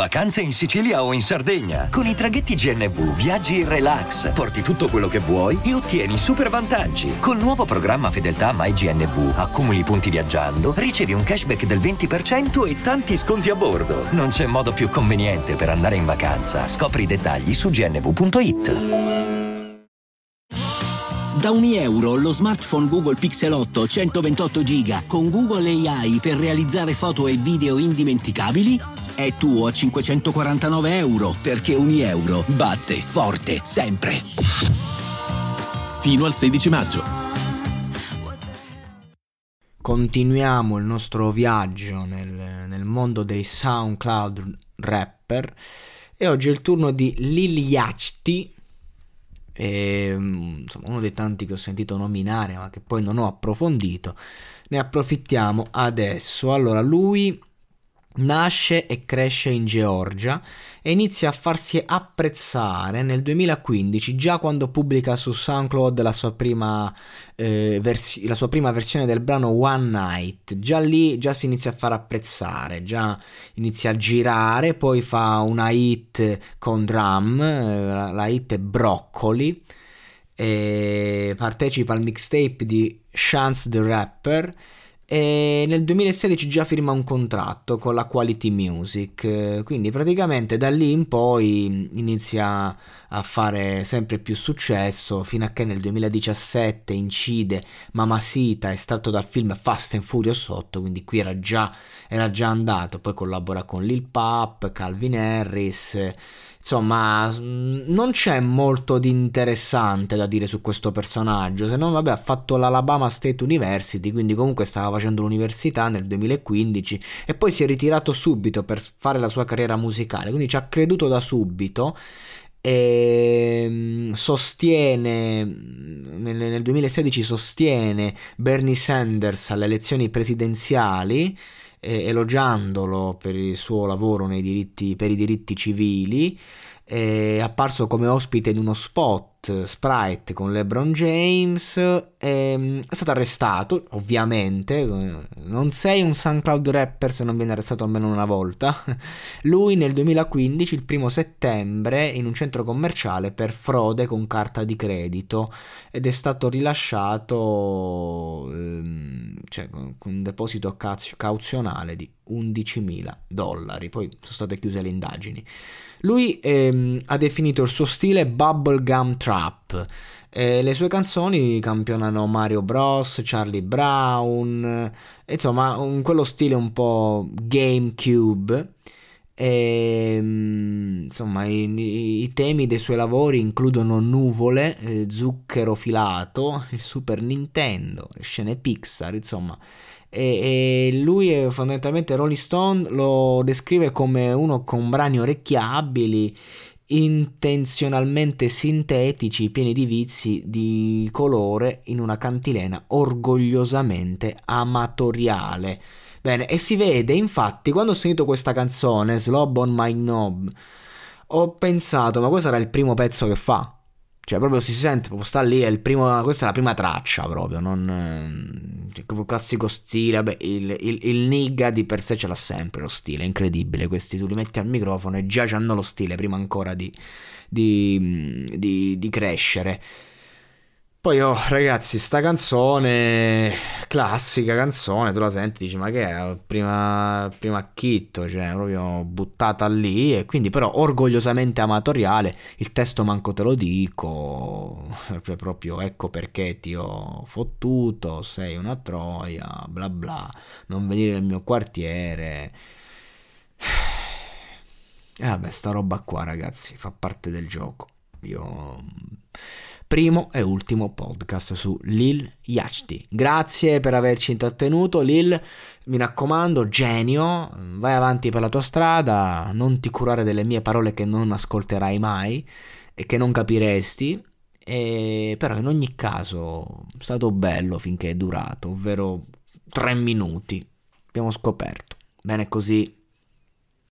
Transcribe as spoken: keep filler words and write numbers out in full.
Vacanze in Sicilia o in Sardegna. Con i traghetti G N V viaggi in relax, porti tutto quello che vuoi e ottieni super vantaggi. Col nuovo programma Fedeltà MyGNV accumuli punti viaggiando, ricevi un cashback del venti per cento e tanti sconti a bordo. Non c'è modo più conveniente per andare in vacanza. Scopri i dettagli su g n v punto i t. Da ogni euro lo smartphone Google Pixel otto centoventotto giga con Google A I per realizzare foto e video indimenticabili è tuo a cinquecentoquarantanove euro, perché ogni euro batte forte sempre. Fino al sedici maggio. Continuiamo il nostro viaggio nel, nel mondo dei SoundCloud rapper e oggi è il turno di Lil Yachty. E, insomma, uno dei tanti che ho sentito nominare ma che poi non ho approfondito, ne approfittiamo adesso. Allora, lui nasce e cresce in Georgia e inizia a farsi apprezzare nel duemilaquindici, già quando pubblica su SoundCloud la sua prima, eh, versi- la sua prima versione del brano One Night. Già lì già si inizia a far apprezzare, già inizia a girare, poi fa una hit con drum, eh, la, la hit è Broccoli, e partecipa al mixtape di Chance the Rapper. E nel duemilasedici già firma un contratto con la Quality Music, quindi praticamente da lì in poi inizia a fare sempre più successo, fino a che nel duemiladiciassette incide Mamasita, estratto dal film Fast and Furious otto, quindi qui era già, era già andato. Poi collabora con Lil Pump, Calvin Harris. Insomma, non c'è molto di interessante da dire su questo personaggio, se non, vabbè, ha fatto l'Alabama State University, quindi comunque stava facendo l'università nel duemilaquindici e poi si è ritirato subito per fare la sua carriera musicale, quindi ci ha creduto da subito e sostiene, nel duemilasedici sostiene Bernie Sanders alle elezioni presidenziali, elogiandolo per il suo lavoro nei diritti, per i diritti civili. È apparso come ospite in uno spot Sprite con LeBron James, è stato arrestato, ovviamente non sei un SoundCloud rapper se non viene arrestato almeno una volta. Lui nel duemilaquindici, il primo settembre, in un centro commerciale per frode con carta di credito, ed è stato rilasciato ehm, cioè, con un deposito cauz- cauzionale di undicimila dollari, poi sono state chiuse le indagini. Lui ehm, ha definito il suo stile bubblegum trap, eh, le sue canzoni campionano Mario Bros, Charlie Brown, eh, insomma un, quello stile un po' Gamecube. E, insomma, i, i temi dei suoi lavori includono Nuvole, eh, Zucchero Filato, il Super Nintendo, le scene Pixar, insomma. E, e lui è fondamentalmente, Rolling Stone lo descrive come uno con brani orecchiabili, intenzionalmente sintetici, pieni di vizi di colore, in una cantilena orgogliosamente amatoriale. Bene, e si vede, infatti, quando ho sentito questa canzone, Slob on my Knob, ho pensato, ma questo era il primo pezzo che fa. Cioè, proprio si sente, proprio sta lì, è il primo, questa è la prima traccia, proprio, non... Cioè, proprio classico stile, vabbè, il, il, il nigga di per sé ce l'ha sempre, lo stile, è incredibile. Questi tu li metti al microfono e già c'hanno lo stile, prima ancora di, di, di, di crescere. Poi oh ragazzi, sta canzone, classica canzone, tu la senti dici ma che era, prima, prima chitto, cioè proprio buttata lì, e quindi però orgogliosamente amatoriale, il testo manco te lo dico, cioè proprio ecco perché ti ho fottuto, sei una troia, bla bla, non venire nel mio quartiere. E vabbè, sta roba qua ragazzi fa parte del gioco. Io... primo e ultimo podcast su Lil Yachty. Grazie per averci intrattenuto, Lil, mi raccomando, genio, vai avanti per la tua strada, non ti curare delle mie parole che non ascolterai mai e che non capiresti, e però in ogni caso è stato bello finché è durato, ovvero tre minuti, abbiamo scoperto, bene così.